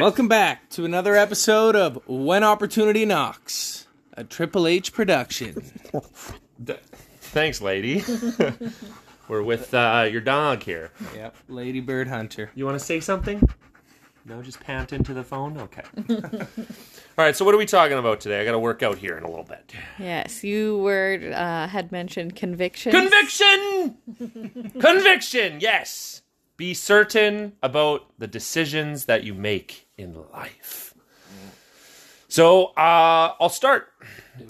Yes. Welcome back to another episode of When Opportunity Knocks, a Triple H production. Thanks, lady. We're with your dog here. Yep, Lady Bird Hunter. You want to say something? No, just pant into the phone? Okay. All right, so what are we talking about today? I got to work out here in a little bit. Yes, you were had mentioned convictions. Conviction! Conviction, yes! Be certain about the decisions that you make in life. So I'll start.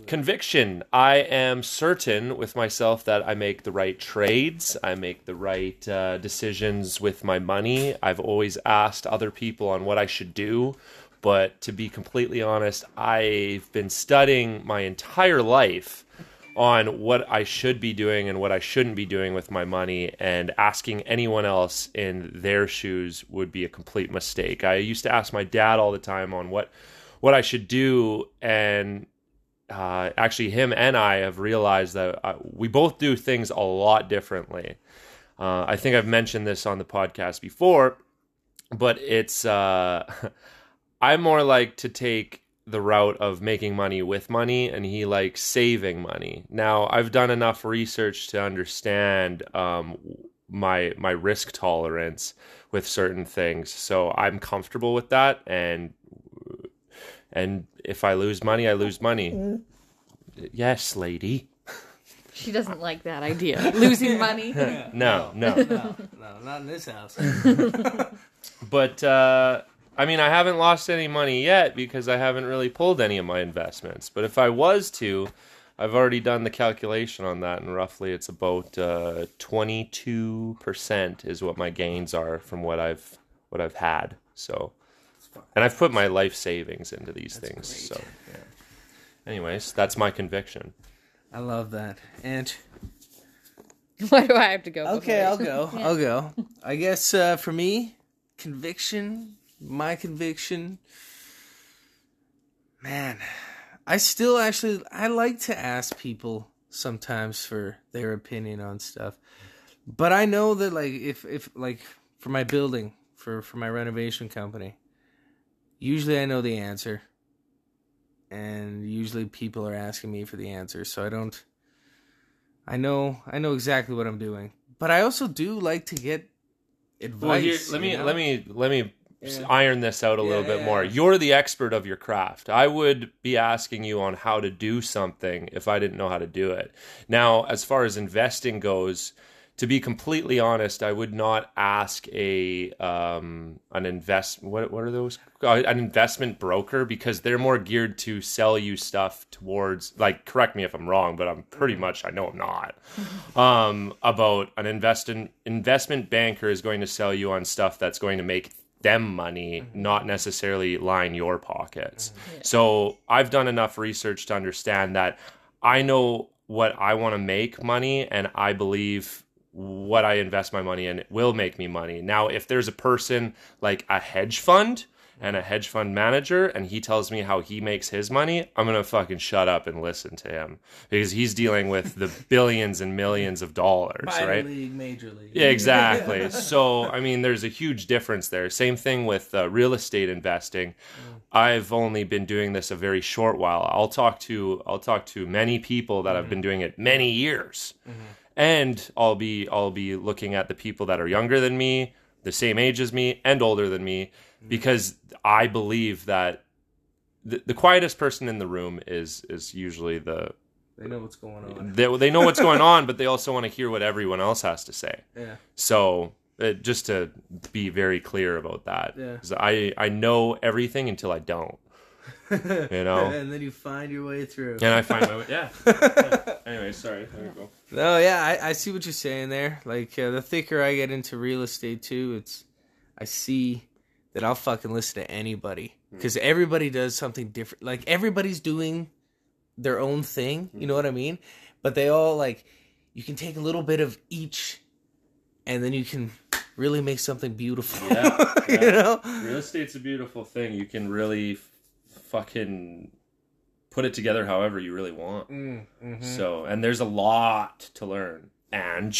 Conviction. I am certain with myself that I make the right trades. I make the right decisions with my money. I've always asked other people on what I should do. But to be completely honest, I've been studying my entire life on what I should be doing and what I shouldn't be doing with my money, and asking anyone else in their shoes would be a complete mistake. I used to ask my dad all the time on what I should do, and actually him and I have realized that we both do things a lot differently. I think I've mentioned this on the podcast before, but it's I more like to take the route of making money with money, and he likes saving money. Now, I've done enough research to understand my risk tolerance with certain things, so I'm comfortable with that. And if I lose money, I lose money. Yes, lady. She doesn't like that idea. Losing money? No, not in this house. But I mean, I haven't lost any money yet because I haven't really pulled any of my investments. But if I was to, I've already done the calculation on that, and roughly it's about 22% is what my gains are from what I've had. So, and I've put my life savings into these things. Great. So, yeah. Anyways, that's my conviction. I love that. And why do I have to go? Okay, I'll go. Yeah. I'll go. I guess for me, conviction. My conviction, man, I like to ask people sometimes for their opinion on stuff, but I know that like if like for my building, for my renovation company, usually I know the answer, and usually people are asking me for the answer, so I know exactly what I'm doing, but I also do like to get advice. Well, here, let me iron this out a little bit more. You're the expert of your craft. I would be asking you on how to do something if I didn't know how to do it. Now, as far as investing goes, to be completely honest, I would not ask an investment broker, because they're more geared to sell you stuff towards, like, correct me if I'm wrong, but I'm pretty much, I know I'm not, about an investment banker is going to sell you on stuff that's going to make them money, not necessarily line your pockets. Yeah. So I've done enough research to understand that I know what I want to make money, and I believe what I invest my money in will make me money. Now, if there's a person like a hedge fund and a hedge fund manager, and he tells me how he makes his money, I'm going to fucking shut up and listen to him, because he's dealing with the billions and millions of dollars, right? Minor league, major league. Yeah, exactly. So, I mean, there's a huge difference there. Same thing with real estate investing. I've only been doing this a very short while. I'll talk to many people that have been doing it many years. Mm-hmm. And I'll be looking at the people that are younger than me, the same age as me, and older than me, because I believe that the quietest person in the room is usually they know what's going on. They know what's going on, but they also want to hear what everyone else has to say. Yeah. So just to be very clear about that, because I know everything until I don't. You know, and then you find your way through. And I find my way. Yeah. Anyway, sorry. There we go. No, yeah, I see what you're saying there. Like the thicker I get into real estate too, I see that I'll fucking listen to anybody, because everybody does something different. Like everybody's doing their own thing, you know what I mean? But they all, like, you can take a little bit of each, and then you can really make something beautiful. Yeah. You know, real estate's a beautiful thing. You can really fucking put it together however you really want. So, and there's a lot to learn. And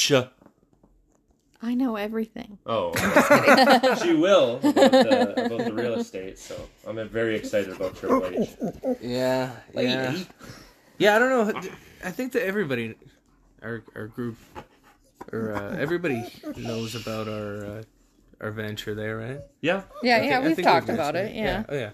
I know everything. Oh, okay. She will about the real estate. So I'm very excited about Triple H. Yeah, yeah, yeah. I don't know. I think that everybody, our group, or everybody knows about our venture there, right? Yeah, yeah, We've talked about it. Yeah. Oh yeah.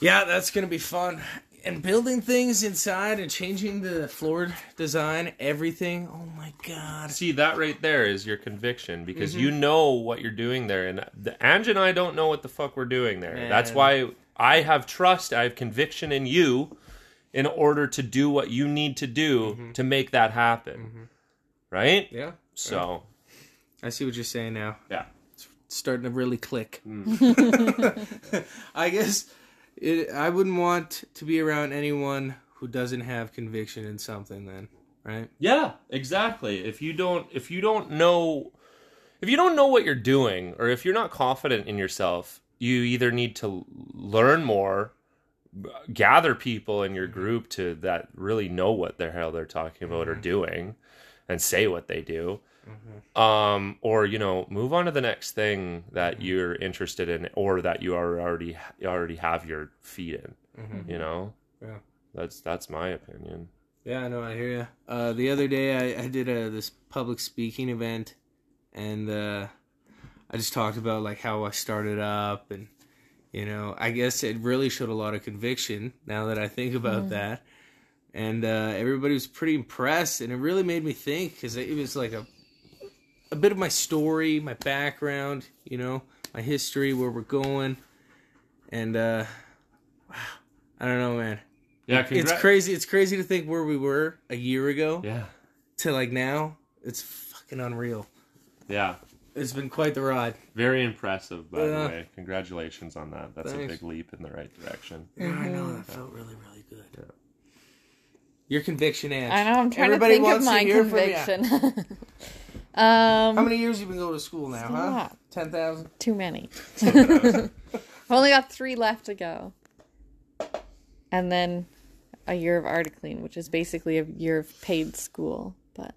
Yeah, that's gonna be fun. And building things inside and changing the floor design, everything. Oh, my God. See, that right there is your conviction because you know what you're doing there. And Ange and I don't know what the fuck we're doing there. Man. That's why I have trust. I have conviction in you in order to do what you need to do to make that happen. Mm-hmm. Right? Yeah. So. Right. I see what you're saying now. Yeah. It's starting to really click. Mm. I guess... I wouldn't want to be around anyone who doesn't have conviction in something then, right? Yeah, exactly. If you don't know what you're doing or if you're not confident in yourself, you either need to learn more, gather people in your group to that really know what the hell they're talking about or doing and say what they do. Mm-hmm. Or, you know, move on to the next thing that you're interested in or that you are already have your feet in, you know? Yeah. That's my opinion. Yeah, I know. I hear you. The other day I did this public speaking event and, I just talked about like how I started up and, you know, I guess it really showed a lot of conviction now that I think about that. And, everybody was pretty impressed and it really made me think because it was like a bit of my story, my background, you know, my history, where we're going, and wow, I don't know, man. Yeah, it's crazy. It's crazy to think where we were a year ago. Yeah. To like now, it's fucking unreal. Yeah. It's been quite the ride. Very impressive, by the way. Congratulations on that. That's a big leap in the right direction. Yeah, I know. That felt really, really good. Yeah. Your conviction, Ange. I know. I'm trying to think of my conviction. How many years have you been going to school now, huh? 10,000? Too many. I've only got 3 left to go. And then a year of Articlean, which is basically a year of paid school, but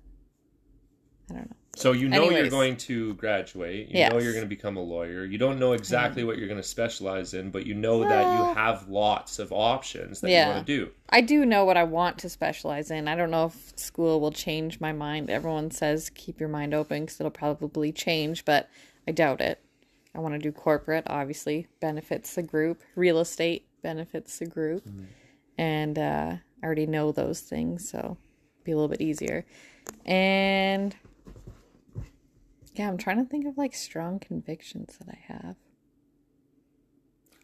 I don't know. So you know you're going to graduate. You know you're going to become a lawyer. You don't know exactly what you're going to specialize in, but you know that you have lots of options that you want to do. I do know what I want to specialize in. I don't know if school will change my mind. Everyone says keep your mind open because it'll probably change, but I doubt it. I want to do corporate, obviously. Benefits the group. Real estate benefits the group. Mm-hmm. And I already know those things, so it'll be a little bit easier. And... yeah, I'm trying to think of, like, strong convictions that I have.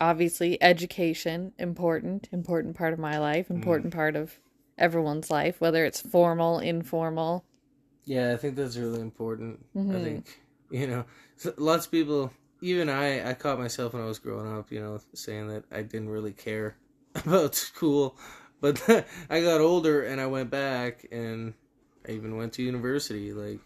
Obviously, education, important part of my life, important part of everyone's life, whether it's formal, informal. Yeah, I think that's really important. Mm-hmm. I think, you know, lots of people, even I caught myself when I was growing up, you know, saying that I didn't really care about school. But I got older and I went back and I even went to university, like.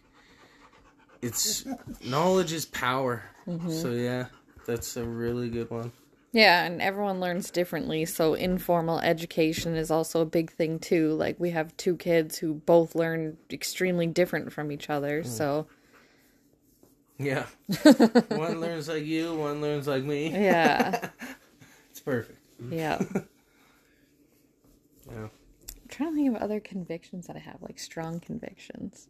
It's knowledge is power. Mm-hmm. So yeah, that's a really good one. Yeah, and everyone learns differently. So informal education is also a big thing too. Like we have 2 kids who both learn extremely different from each other. So yeah, one learns like you, one learns like me. Yeah, it's perfect. Yeah. Yeah. I'm trying to think of other convictions that I have, like strong convictions.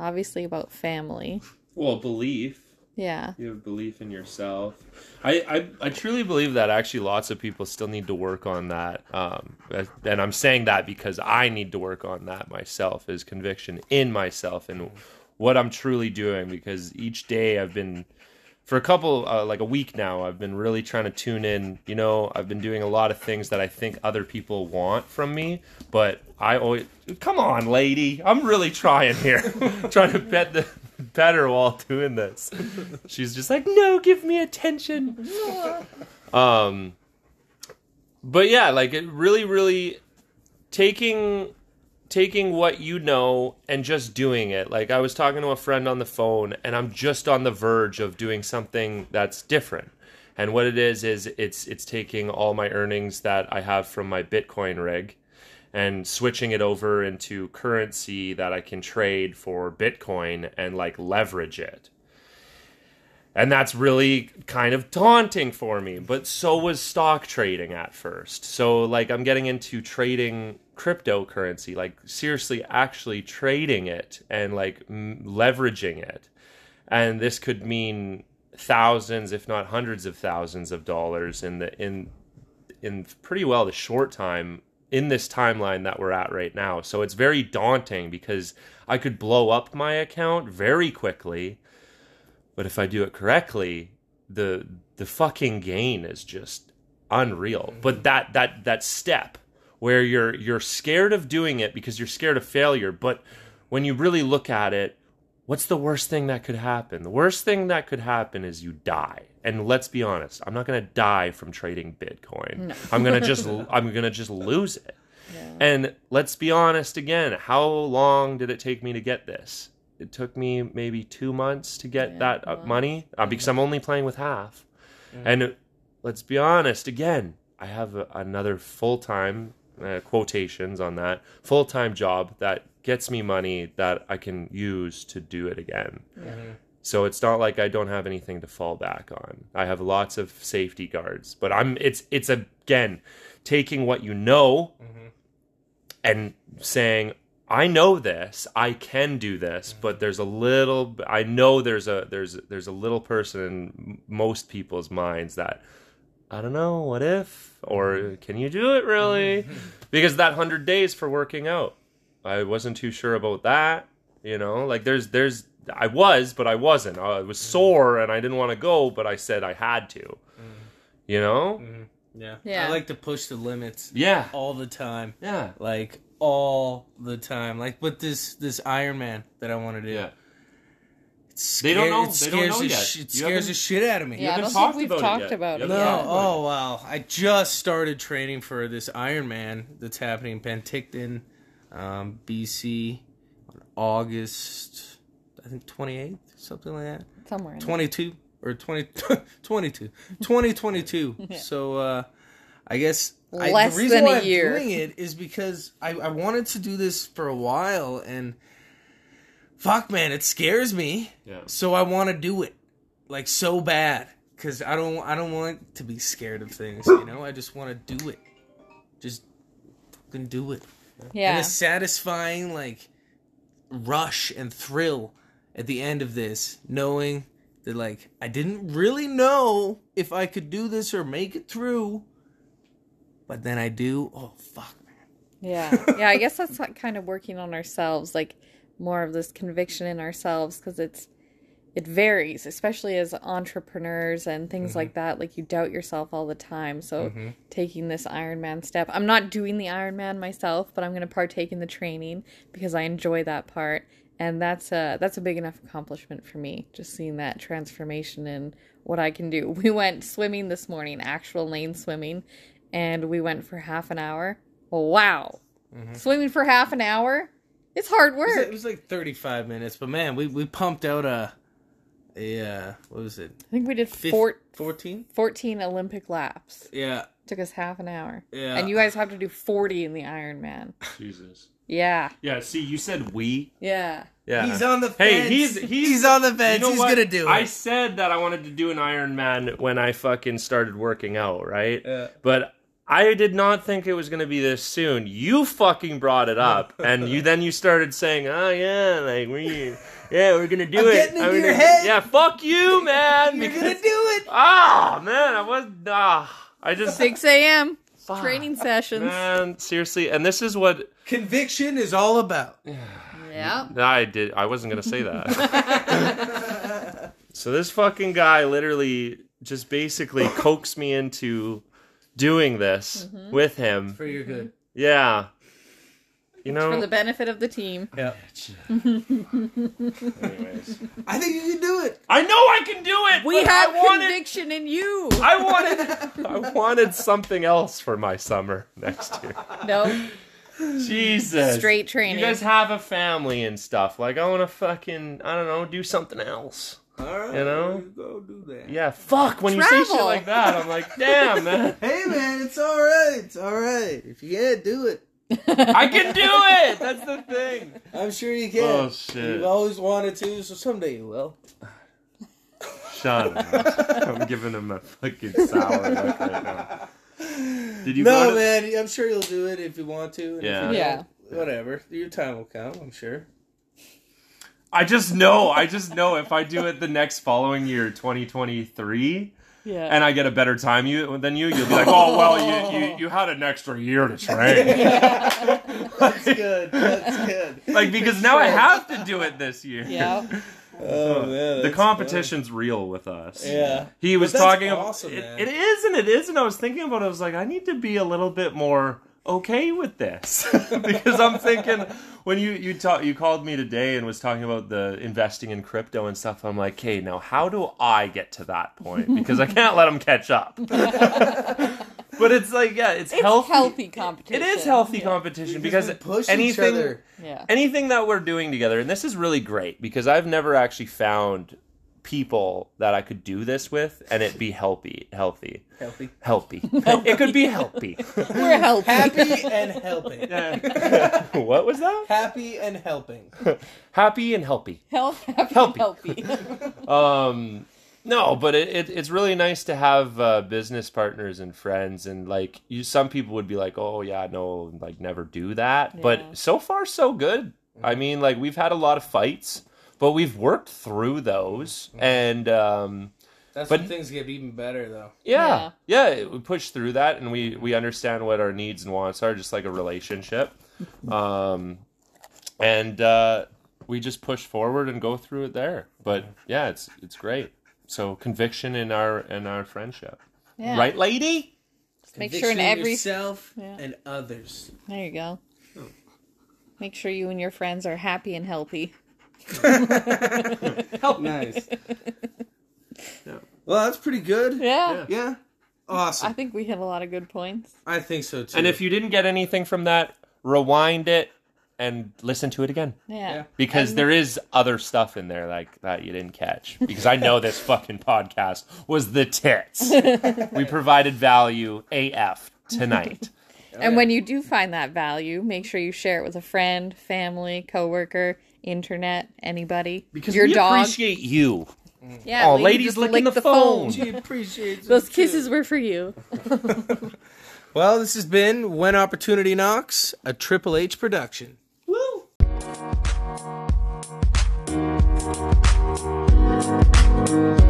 Obviously about family. Well, belief. Yeah. You have belief in yourself. I truly believe that actually lots of people still need to work on that. And I'm saying that because I need to work on that myself, is conviction in myself and what I'm truly doing. Because each day I've been, for like a week now, I've been really trying to tune in. You know, I've been doing a lot of things that I think other people want from me, but... I always, come on, lady. I'm really trying here. Trying to pet her while doing this. She's just like, no, give me attention. But yeah, like it really, really taking what you know and just doing it. Like I was talking to a friend on the phone and I'm just on the verge of doing something that's different. And what it is it's taking all my earnings that I have from my Bitcoin rig and switching it over into currency that I can trade for Bitcoin and like leverage it. And that's really kind of daunting for me, but so was stock trading at first. So like I'm getting into trading cryptocurrency, like seriously actually trading it and like leveraging it. And this could mean thousands, if not hundreds of thousands of dollars in pretty well the short time in this timeline that we're at right now. So it's very daunting because I could blow up my account very quickly. But if I do it correctly, the fucking gain is just unreal. But that step where you're scared of doing it because you're scared of failure, but when you really look at it, what's the worst thing that could happen? The worst thing that could happen is you die. And let's be honest, I'm not going to die from trading Bitcoin. No. I'm going to just lose it. Yeah. And let's be honest again, how long did it take me to get this? It took me maybe 2 months to get that money because I'm only playing with half. Yeah. And let's be honest, again, I have another full-time, quotations on that, full-time job that gets me money that I can use to do it again. Mm-hmm. So it's not like I don't have anything to fall back on. I have lots of safety guards. But it's again, taking what you know and saying, I know this, I can do this, but there's a little person in most people's minds that, I don't know, what if? Or can you do it really? Because that 100 days for working out, I wasn't too sure about that, you know? Like there's I was, but I wasn't. I was sore and I didn't want to go, but I said I had to, you know? Yeah. I like to push the limits all the time. Yeah. Like all the time, like with this Iron Man that I want to do. Yeah. It scares the shit out of me. Yeah, I don't think we've talked about it. No, oh wow! I just started training for this Iron Man that's happening in Penticton, BC, on August, I think 28th, something like that. Somewhere. 2022. Yeah. So I guess. The reason why I'm doing it is because I wanted to do this for a while, and fuck, man, it scares me. Yeah. So I want to do it, like so bad, because I don't want to be scared of things. You know, I just want to do it, just fucking do it. Yeah. And a satisfying like rush and thrill at the end of this, knowing that like I didn't really know if I could do this or make it through. But then I do, oh, fuck, man. Yeah, I guess that's kind of working on ourselves, like more of this conviction in ourselves, because it varies, especially as entrepreneurs and things like that. Like, you doubt yourself all the time, so taking this Ironman step. I'm not doing the Ironman myself, but I'm going to partake in the training because I enjoy that part, and that's a big enough accomplishment for me, just seeing that transformation in what I can do. We went swimming this morning, actual lane swimming, and we went for half an hour. Wow. Mm-hmm. Swimming for half an hour? It's hard work. It was like 35 minutes, but man, we pumped out a what was it? I think we did 14 Olympic laps. Yeah. It took us half an hour. Yeah. And you guys have to do 40 in the Ironman. Jesus. Yeah. Yeah, see, you said we. Yeah. Yeah. He's on the fence. Hey, he's on the fence. You know he's going to do it. I said that I wanted to do an Ironman when I fucking started working out, right? Yeah. But I did not think it was going to be this soon. You fucking brought it up, and you started saying, "Oh yeah, like we're gonna do it." Getting into your head. Yeah, fuck you, man. You're gonna do it. Oh man, I just 6 a.m. training sessions. Man, seriously, and this is what conviction is all about. Yeah. I wasn't gonna say that. So this fucking guy literally just basically coaxed me into doing this with him. It's for your good. Yeah. You know, it's for the benefit of the team. Yeah. Anyways. I think you can do it. I know I can do it. We have conviction in you. I wanted something else for my summer next year. No. Jesus. Straight training. You guys have a family and stuff. Like, I want to fucking, I don't know, do something else. All right, you know? Go do that. Yeah, fuck, when you say shit like that, I'm like, damn, man. Hey, man, it's all right. If you can't do it. I can do it! That's the thing. I'm sure you can. Oh, shit. You've always wanted to, so someday you will. Shut up. I'm giving him a fucking sour look right now. Did you No, man. I'm sure you'll do it if you want to. And yeah. If you don't, whatever. Your time will count, I'm sure. I just know if I do it the next following year, 2023... Yeah. And I get a better time than you. You'll be like, oh, well, you had an extra year to train. That's good. That's good. Like, because now I have to do it this year. Yeah. Oh, man. The competition's real with us. Yeah. He was talking about... Awesome, it is and it isn't. I was thinking about it. I was like, I need to be a little bit more okay with this. Because I'm thinking... When you called me today and was talking about the investing in crypto and stuff, I'm like, okay, now how do I get to that point? Because I can't let them catch up. But it's like, yeah, it's healthy. It's healthy competition. It is healthy competition because anything that we're doing together, and this is really great because I've never actually found people that I could do this with and it be healthy. It could be healthy. We're healthy. Happy and helping. Yeah. What was that? Happy and helping. Happy and healthy. Healthy. No, but it's really nice to have business partners and friends, and like some people would be like, oh yeah, no, like never do that. Yeah. But so far so good. I mean, like we've had a lot of fights. But we've worked through those, and that's when things get even better, though. Yeah, we push through that, and we understand what our needs and wants are, just like a relationship, and we just push forward and go through it there. But yeah, it's great. So conviction in our friendship, right, lady? Just make sure in yourself and others. There you go. Oh. Make sure you and your friends are happy and healthy. Help. Nice. Yeah. Well, that's pretty good. Yeah. Awesome. I think we hit a lot of good points. I think so too. And if you didn't get anything from that, rewind it and listen to it again. Yeah. Because there is other stuff in there like that you didn't catch. Because I know this fucking podcast was the tits. We provided value AF tonight. And when you do find that value, make sure you share it with a friend, family, coworker, internet, anybody, because your dog. Appreciate you. Yeah, oh, ladies licking the phone. She appreciates those kisses too. Were for you. Well, this has been When Opportunity Knocks, a Triple H production. Woo!